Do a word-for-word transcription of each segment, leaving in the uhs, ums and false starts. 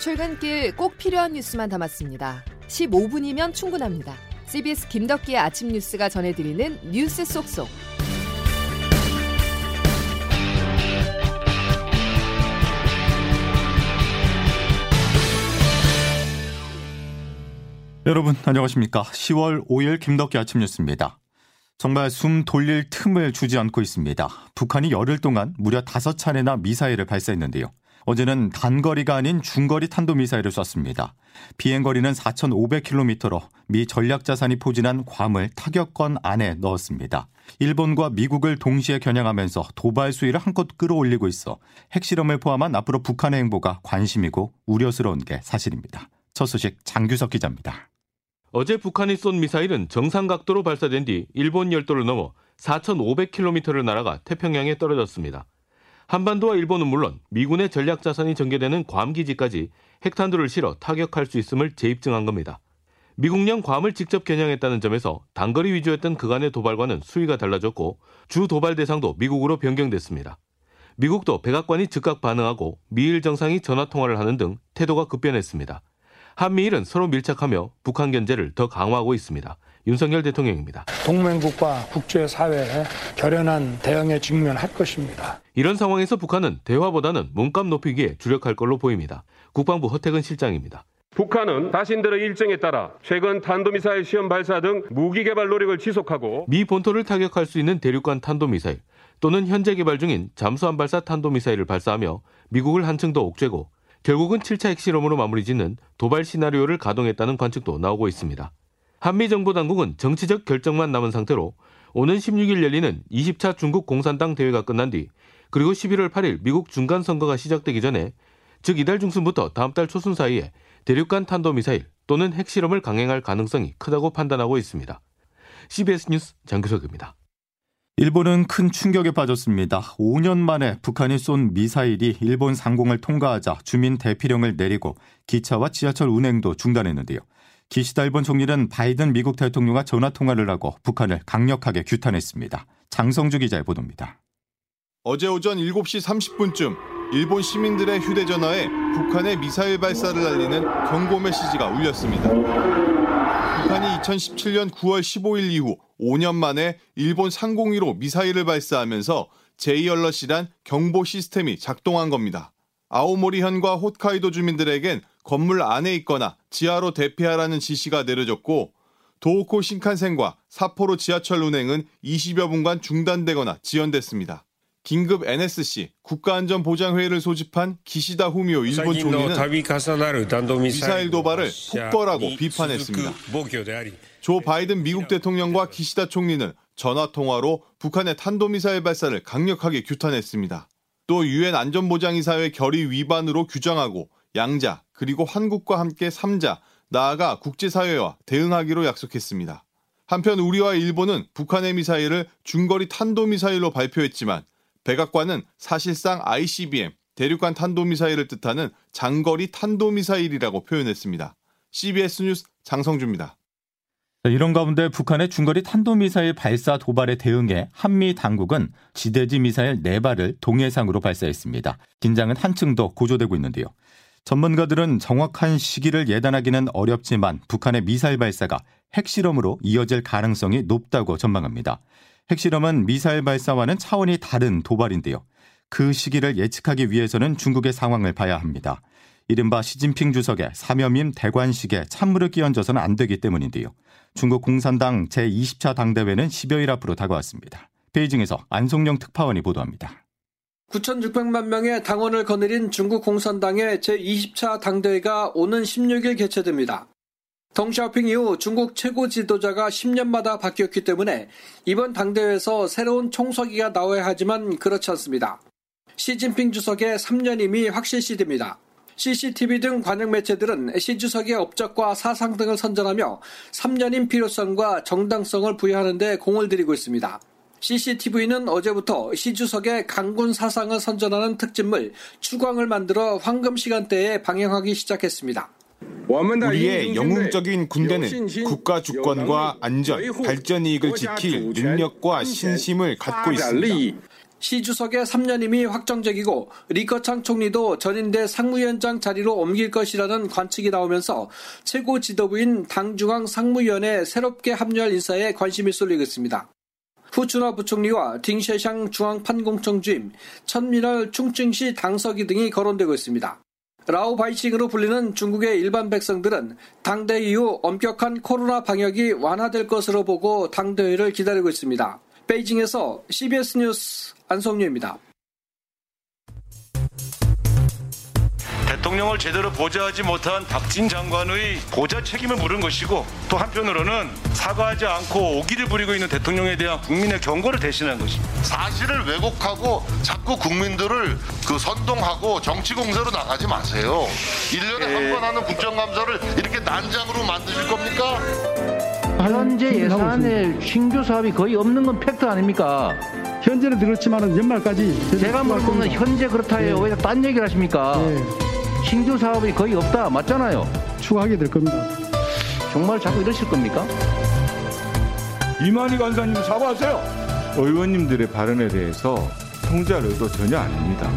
출근길 꼭 필요한 뉴스만 담았습니다. 십오 분이면 충분합니다. 씨비에스 김덕기의 아침 뉴스가 전해드리는 뉴스 쏙쏙. 여러분 안녕하십니까. 시월 오일 김덕기 아침 뉴스입니다. 정말 숨 돌릴 틈을 주지 않고 있습니다. 북한이 열흘 동안 무려 다섯 차례나 미사일을 발사했는데요. 어제는 단거리가 아닌 중거리 탄도미사일을 쐈습니다. 비행거리는 사천오백 킬로미터로 미 전략자산이 포진한 괌을 타격권 안에 넣었습니다. 일본과 미국을 동시에 겨냥하면서 도발 수위를 한껏 끌어올리고 있어 핵실험을 포함한 앞으로 북한의 행보가 관심이고 우려스러운 게 사실입니다. 첫 소식 장규석 기자입니다. 어제 북한이 쏜 미사일은 정상 각도로 발사된 뒤 일본 열도를 넘어 사천오백 킬로미터를 날아가 태평양에 떨어졌습니다. 한반도와 일본은 물론 미군의 전략자산이 전개되는 괌 기지까지 핵탄두를 실어 타격할 수 있음을 재입증한 겁니다. 미국령 괌을 직접 겨냥했다는 점에서 단거리 위주였던 그간의 도발과는 수위가 달라졌고 주 도발 대상도 미국으로 변경됐습니다. 미국도 백악관이 즉각 반응하고 미일 정상이 전화통화를 하는 등 태도가 급변했습니다. 한미일은 서로 밀착하며 북한 견제를 더 강화하고 있습니다. 윤석열 대통령입니다. 동맹국과 국제사회에 결연한 대응에 직면할 것입니다. 이런 상황에서 북한은 대화보다는 몸값 높이기에 주력할 걸로 보입니다. 국방부 허태근 실장입니다. 북한은 자신들의 일정에 따라 최근 탄도미사일 시험 발사 등 무기 개발 노력을 지속하고 미 본토를 타격할 수 있는 대륙간 탄도미사일 또는 현재 개발 중인 잠수함 발사 탄도미사일을 발사하며 미국을 한층 더 옥죄고 결국은 칠 차 핵실험으로 마무리 짓는 도발 시나리오를 가동했다는 관측도 나오고 있습니다. 한미정보당국은 정치적 결정만 남은 상태로 오는 십육일 열리는 이십 차 중국 공산당 대회가 끝난 뒤 그리고 십일월 팔일 미국 중간선거가 시작되기 전에 즉 이달 중순부터 다음 달 초순 사이에 대륙간 탄도미사일 또는 핵실험을 강행할 가능성이 크다고 판단하고 있습니다. 씨비에스 뉴스 장규석입니다. 일본은 큰 충격에 빠졌습니다. 오 년 만에 북한이 쏜 미사일이 일본 상공을 통과하자 주민 대피령을 내리고 기차와 지하철 운행도 중단했는데요. 기시다 일본 총리는 바이든 미국 대통령과 전화통화를 하고 북한을 강력하게 규탄했습니다. 장성주 기자의 보도입니다. 어제 오전 일곱시 삼십분쯤 일본 시민들의 휴대전화에 북한의 미사일 발사를 알리는 경고 메시지가 울렸습니다. 북한이 이천십칠년 구월 십오일 이후 오 년 만에 일본 상공위로 미사일을 발사하면서 제이 얼럿이란 경보 시스템이 작동한 겁니다. 아오모리현과 홋카이도 주민들에겐 건물 안에 있거나 지하로 대피하라는 지시가 내려졌고 도호코 신칸센과 삿포로 지하철 운행은 이십여 분간 중단되거나 지연됐습니다. 긴급 엔에스씨 국가안전보장회의를 소집한 기시다 후미오 일본 총리는 미사일 도발을 폭거라고 비판했습니다. 조 바이든 미국 대통령과 기시다 총리는 전화통화로 북한의 탄도미사일 발사를 강력하게 규탄했습니다. 또 유엔 안전보장이사회 결의 위반으로 규정하고 양자 그리고 한국과 함께 삼자 나아가 국제사회와 대응하기로 약속했습니다. 한편 우리와 일본은 북한의 미사일을 중거리 탄도미사일로 발표했지만 백악관은 사실상 아이씨비엠, 대륙간 탄도미사일을 뜻하는 장거리 탄도미사일이라고 표현했습니다. 씨비에스 뉴스 장성주입니다. 이런 가운데 북한의 중거리 탄도미사일 발사 도발에 대응해 한미 당국은 지대지 미사일 네 발을 동해상으로 발사했습니다. 긴장은 한층 더 고조되고 있는데요. 전문가들은 정확한 시기를 예단하기는 어렵지만 북한의 미사일 발사가 핵실험으로 이어질 가능성이 높다고 전망합니다. 핵실험은 미사일 발사와는 차원이 다른 도발인데요. 그 시기를 예측하기 위해서는 중국의 상황을 봐야 합니다. 이른바 시진핑 주석의 사면임 대관식에 찬물을 끼얹어서는 안 되기 때문인데요. 중국 공산당 제이십차 당대회는 십여일 앞으로 다가왔습니다. 베이징에서 안송룡 특파원이 보도합니다. 구천육백만 명의 당원을 거느린 중국 공산당의 제이십차 당대회가 오는 십육일 개최됩니다. 덩샤오핑 이후 중국 최고 지도자가 십년마다 바뀌었기 때문에 이번 당대회에서 새로운 총서기가 나와야 하지만 그렇지 않습니다. 시진핑 주석의 삼년임이 확실시됩니다. 씨씨티비 등 관영 매체들은 시 주석의 업적과 사상 등을 선전하며 삼 년임 필요성과 정당성을 부여하는 데 공을 들이고 있습니다. 씨씨티비는 어제부터 시 주석의 강군 사상을 선전하는 특집물 추광을 만들어 황금 시간대에 방영하기 시작했습니다. 우리의 영웅적인 군대는 국가 주권과 안전, 발전 이익을 지킬 능력과 신심을 갖고 있습니다. 시 주석의 삼 년임이 확정적이고 리커창 총리도 전임대 상무위원장 자리로 옮길 것이라는 관측이 나오면서 최고 지도부인 당중앙 상무위원회 새롭게 합류할 인사에 관심이 쏠리고 있습니다. 후춘화 부총리와 딩쉐샹 중앙판공청 주임, 천민얼 충칭시 당서기 등이 거론되고 있습니다. 라오바이싱으로 불리는 중국의 일반 백성들은 당대회 이후 엄격한 코로나 방역이 완화될 것으로 보고 당대회를 기다리고 있습니다. 베이징에서 씨비에스 뉴스 안송룡입니다. 대통령을 제대로 보좌하지 못한 박진 장관의 보좌 책임을 물은 것이고, 또 한편으로는 사과하지 않고 오기를 부리고 있는 대통령에 대한 국민의 경고를 대신한 것입니다. 사실을 왜곡하고 자꾸 국민들을 그 선동하고 정치 공세로 나가지 마세요. 일 년에 에... 한 번 하는 국정감사를 이렇게 난장으로 만드실 겁니까? 현재 예산에 신규 사업이 거의 없는 건 팩트 아닙니까? 현재는 그렇지만 연말까지. 제가 물어보는 현재 그렇다예요. 네. 왜 딴 얘기를 하십니까? 네. 신규 사업이 거의 없다. 맞잖아요. 추가하게 될 겁니다. 정말 자꾸 이러실 겁니까? 이만희 간사님 사과하세요. 의원님들의 발언에 대해서 통제할 의도 전혀 아닙니다.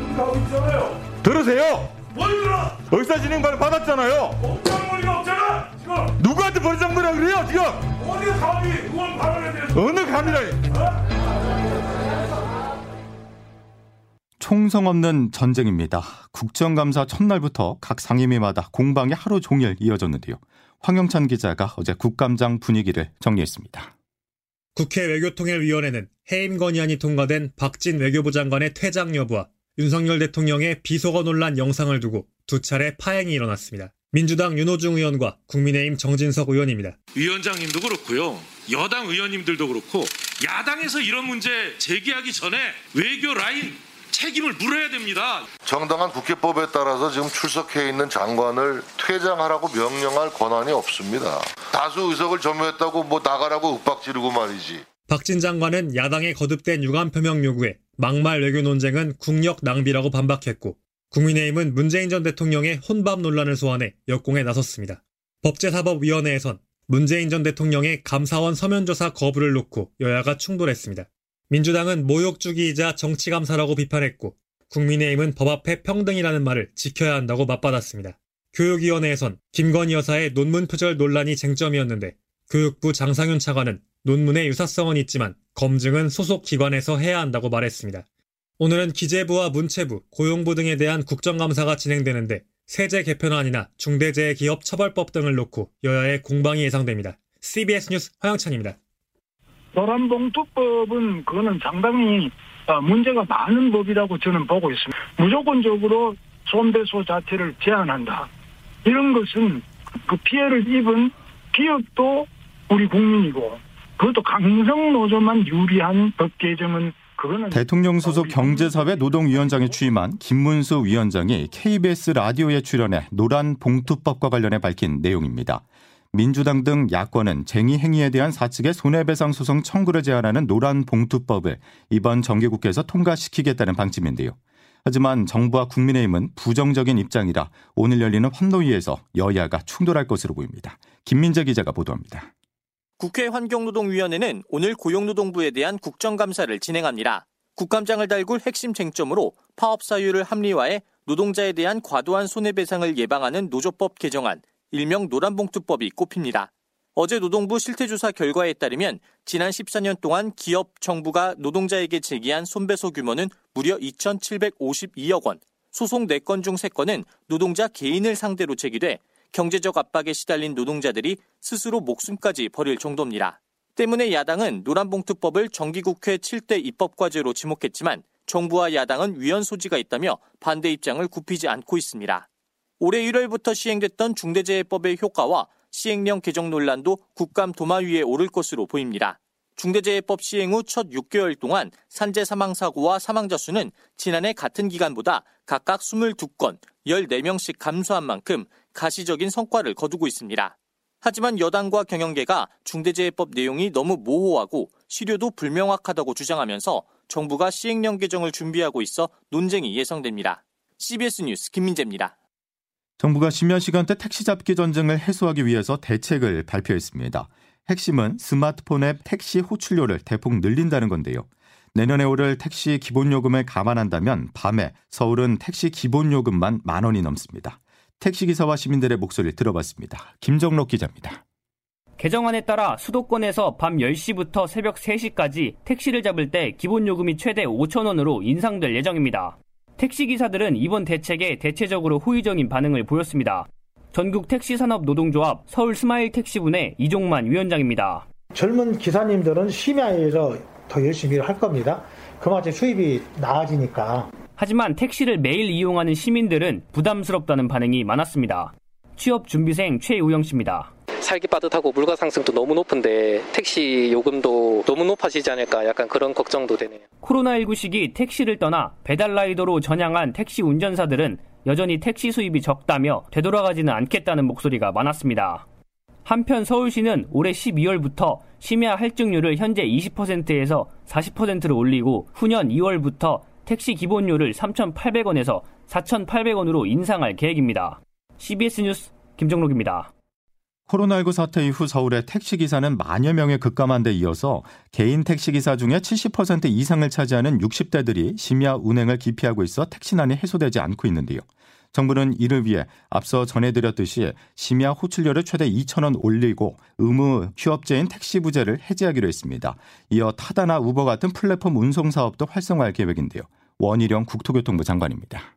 들으세요. 머리 들어. 의사진행반을 받았잖아요. 없잖아, 머리가 없잖아. 지금. 누구한테 버리장머리라 그래요 지금. 어디 감이 의원 발언에 대해서. 어느 감이라. 총성 없는 전쟁입니다. 국정감사 첫날부터 각 상임위마다 공방이 하루 종일 이어졌는데요. 황영찬 기자가 어제 국감장 분위기를 정리했습니다. 국회 외교통일위원회는 해임 건의안이 통과된 박진 외교부 장관의 퇴장 여부와 윤석열 대통령의 비속어 논란 영상을 두고 두 차례 파행이 일어났습니다. 민주당 윤호중 의원과 국민의힘 정진석 의원입니다. 위원장님도 그렇고요. 여당 의원님들도 그렇고 야당에서 이런 문제 제기하기 전에 외교 라인 책임을 물어야 됩니다. 정당한 국회법에 따라서 지금 출석해 있는 장관을 퇴장하라고 명령할 권한이 없습니다. 다수 의석을 점유했다고 뭐 나가라고 윽박 지르고 말이지. 박진 장관은 야당의 거듭된 유감 표명 요구에 막말 외교 논쟁은 국력 낭비라고 반박했고, 국민의힘은 문재인 전 대통령의 혼밥 논란을 소환해 역공에 나섰습니다. 법제사법위원회에선 문재인 전 대통령의 감사원 서면조사 거부를 놓고 여야가 충돌했습니다. 민주당은 모욕주기이자 정치감사라고 비판했고, 국민의힘은 법 앞에 평등이라는 말을 지켜야 한다고 맞받았습니다. 교육위원회에선 김건희 여사의 논문 표절 논란이 쟁점이었는데, 교육부 장상윤 차관은 논문의 유사성은 있지만 검증은 소속 기관에서 해야 한다고 말했습니다. 오늘은 기재부와 문체부, 고용부 등에 대한 국정감사가 진행되는데, 세제 개편안이나 중대재해기업 처벌법 등을 놓고 여야의 공방이 예상됩니다. 씨비에스 뉴스 허영찬입니다. 노란봉투법은 그거는 상당히 문제가 많은 법이라고 저는 보고 있습니다. 무조건적으로 손배소 자체를 제한한다. 이런 것은 그 피해를 입은 기업도 우리 국민이고, 그것도 강성노조만 유리한 법 개정은 그거는... 대통령 소속 경제사회 노동위원장에 취임한 김문수 위원장이 케이비에스 라디오에 출연해 노란봉투법과 관련해 밝힌 내용입니다. 민주당 등 야권은 쟁의 행위에 대한 사측의 손해배상 소송 청구를 제한하는 노란봉투법을 이번 정기국회에서 통과시키겠다는 방침인데요. 하지만 정부와 국민의힘은 부정적인 입장이라 오늘 열리는 환노위에서 여야가 충돌할 것으로 보입니다. 김민재 기자가 보도합니다. 국회 환경노동위원회는 오늘 고용노동부에 대한 국정감사를 진행합니다. 국감장을 달굴 핵심 쟁점으로 파업 사유를 합리화해 노동자에 대한 과도한 손해배상을 예방하는 노조법 개정안, 일명 노란봉투법이 꼽힙니다. 어제 노동부 실태조사 결과에 따르면 지난 십사 년 동안 기업, 정부가 노동자에게 제기한 손배소 규모는 무려 이천칠백오십이억 원, 소송 네 건 중 세 건은 노동자 개인을 상대로 제기돼 경제적 압박에 시달린 노동자들이 스스로 목숨까지 버릴 정도입니다. 때문에 야당은 노란봉투법을 정기국회 칠 대 입법과제로 지목했지만, 정부와 야당은 위헌 소지가 있다며 반대 입장을 굽히지 않고 있습니다. 올해 일월부터 시행됐던 중대재해법의 효과와 시행령 개정 논란도 국감 도마위에 오를 것으로 보입니다. 중대재해법 시행 후 첫 육 개월 동안 산재 사망 사고와 사망자 수는 지난해 같은 기간보다 각각 스물두 건, 열네 명씩 감소한 만큼 가시적인 성과를 거두고 있습니다. 하지만 여당과 경영계가 중대재해법 내용이 너무 모호하고 실효도 불명확하다고 주장하면서 정부가 시행령 개정을 준비하고 있어 논쟁이 예상됩니다. 씨비에스 뉴스 김민재입니다. 정부가 심야 시간대 택시 잡기 전쟁을 해소하기 위해서 대책을 발표했습니다. 핵심은 스마트폰 앱 택시 호출료를 대폭 늘린다는 건데요. 내년에 오를 택시 기본요금을 감안한다면 밤에 서울은 택시 기본요금만 만 원이 넘습니다. 택시기사와 시민들의 목소리를 들어봤습니다. 김정록 기자입니다. 개정안에 따라 수도권에서 밤 열 시부터 새벽 세 시까지 택시를 잡을 때 기본요금이 최대 오천 원으로 인상될 예정입니다. 택시기사들은 이번 대책에 대체적으로 호의적인 반응을 보였습니다. 전국 택시산업노동조합 서울스마일택시분의 이종만 위원장입니다. 젊은 기사님들은 심야에서 더 열심히 할 겁니다. 그만큼 수입이 나아지니까. 하지만 택시를 매일 이용하는 시민들은 부담스럽다는 반응이 많았습니다. 취업준비생 최우영 씨입니다. 살기 빠듯하고 물가 상승도 너무 높은데 택시 요금도 너무 높아지지 않을까 약간 그런 걱정도 되네요. 코로나십구 시기 택시를 떠나 배달라이더로 전향한 택시 운전사들은 여전히 택시 수입이 적다며 되돌아가지는 않겠다는 목소리가 많았습니다. 한편 서울시는 올해 십이월부터 심야 할증률을 현재 이십 퍼센트에서 사십 퍼센트로 올리고 후년 이월부터 택시 기본료를 삼천팔백 원에서 사천팔백 원으로 인상할 계획입니다. 씨비에스 뉴스 김정록입니다. 코로나십구 사태 이후 서울의 택시기사는 만여 명의 급감한 데 이어서 개인 택시기사 중에 칠십 퍼센트 이상을 차지하는 육십 대들이 심야 운행을 기피하고 있어 택시난이 해소되지 않고 있는데요. 정부는 이를 위해 앞서 전해드렸듯이 심야 호출료를 최대 이천 원 올리고 의무 휴업제인 택시 부재를 해제하기로 했습니다. 이어 타다나 우버 같은 플랫폼 운송사업도 활성화할 계획인데요. 원희령 국토교통부 장관입니다.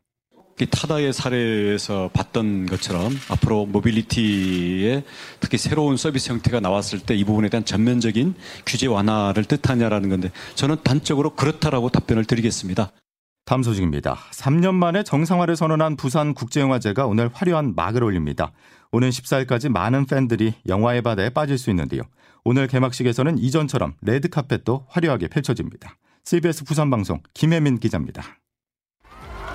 타다의 사례에서 봤던 것처럼 앞으로 모빌리티에 특히 새로운 서비스 형태가 나왔을 때 이 부분에 대한 전면적인 규제 완화를 뜻하냐라는 건데 저는 단적으로 그렇다라고 답변을 드리겠습니다. 다음 소식입니다. 삼 년 만에 정상화를 선언한 부산국제영화제가 오늘 화려한 막을 올립니다. 오는 십사일까지 많은 팬들이 영화의 바다에 빠질 수 있는데요. 오늘 개막식에서는 이전처럼 레드카펫도 화려하게 펼쳐집니다. 씨비에스 부산방송 김혜민 기자입니다.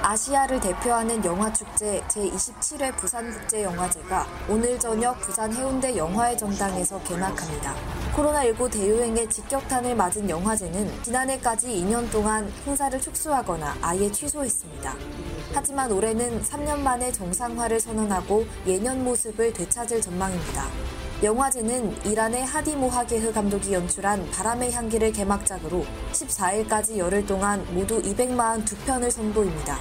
아시아를 대표하는 영화축제 제이십칠회 부산국제영화제가 오늘 저녁 부산 해운대 영화의 전당에서 개막합니다. 코로나십구 대유행의 직격탄을 맞은 영화제는 지난해까지 이 년 동안 행사를 축소하거나 아예 취소했습니다. 하지만 올해는 삼 년 만에 정상화를 선언하고 예년 모습을 되찾을 전망입니다. 영화제는 이란의 하디 모하게흐 감독이 연출한 바람의 향기를 개막작으로 십사일까지 열흘 동안 모두 이백사십이 편을 선보입니다.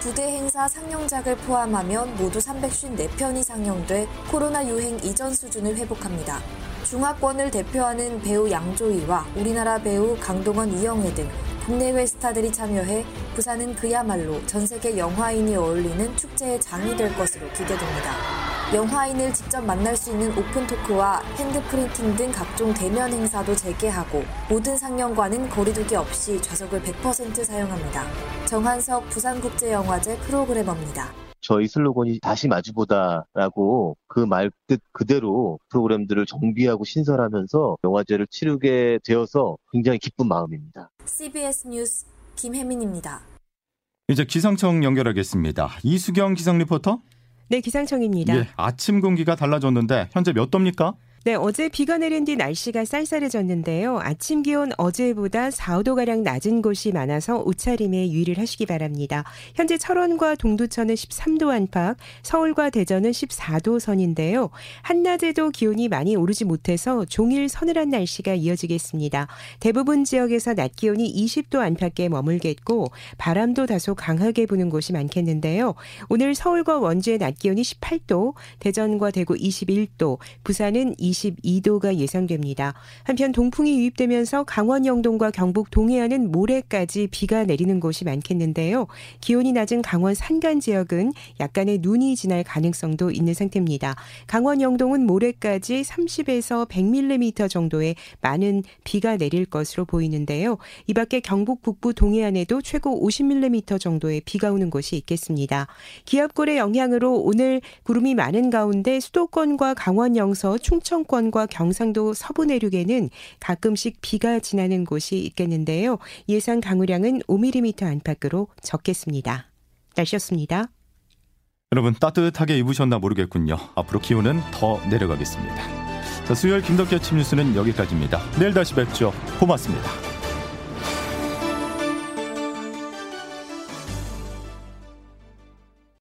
두 대 행사 상영작을 포함하면 모두 삼백오십사 편이 상영돼 코로나 유행 이전 수준을 회복합니다. 중화권을 대표하는 배우 양조위와 우리나라 배우 강동원, 이영애 등 국내외 스타들이 참여해 부산은 그야말로 전 세계 영화인이 어울리는 축제의 장이 될 것으로 기대됩니다. 영화인을 직접 만날 수 있는 오픈토크와 핸드프린팅 등 각종 대면 행사도 재개하고 모든 상영관은 거리두기 없이 좌석을 백 퍼센트 사용합니다. 정한석 부산국제영화제 프로그래머입니다. 저희 슬로건이 다시 마주보다라고 그 말 뜻 그대로 프로그램들을 정비하고 신설하면서 영화제를 치르게 되어서 굉장히 기쁜 마음입니다. 씨비에스 뉴스 김혜민입니다. 이제 기상청 연결하겠습니다. 이수경 기상리포터. 네, 기상청입니다. 예, 아침 공기가 달라졌는데 현재 몇 도입니까? 네, 어제 비가 내린 뒤 날씨가 쌀쌀해졌는데요. 아침 기온 어제보다 사, 오도가량 낮은 곳이 많아서 옷차림에 유의를 하시기 바랍니다. 현재 철원과 동두천은 십삼 도 안팎, 서울과 대전은 십사 도 선인데요. 한낮에도 기온이 많이 오르지 못해서 종일 서늘한 날씨가 이어지겠습니다. 대부분 지역에서 낮 기온이 이십 도 안팎에 머물겠고 바람도 다소 강하게 부는 곳이 많겠는데요. 오늘 서울과 원주의 낮 기온이 십팔 도, 대전과 대구 이십일 도, 부산은 이십이 도가 예상됩니다. 한편 동풍이 유입되면서 강원 영동과 경북 동해안은 모레까지 비가 내리는 곳이 많겠는데요. 기온이 낮은 강원 산간 지역은 약간의 눈이 지날 가능성도 있는 상태입니다. 강원 영동은 모레까지 삼십에서 백 밀리미터 정도의 많은 비가 내릴 것으로 보이는데요. 이 밖에 경북 북부 동해안에도 최고 오십 밀리미터 정도의 비가 오는 곳이 있겠습니다. 기압골의 영향으로 오늘 구름이 많은 가운데 수도권과 강원 영서, 충청 충청권과 경상도 서부 내륙에는 가끔씩 비가 지나는 곳이 있겠는데요. 예상 강우량은 오 밀리미터 안팎으로 적겠습니다. 날씨였습니다. 여러분 따뜻하게 입으셨나 모르겠군요. 앞으로 기온은 더 내려가겠습니다. 자, 수요일 김덕기 아침 뉴스는 여기까지입니다. 내일 다시 뵙죠. 고맙습니다.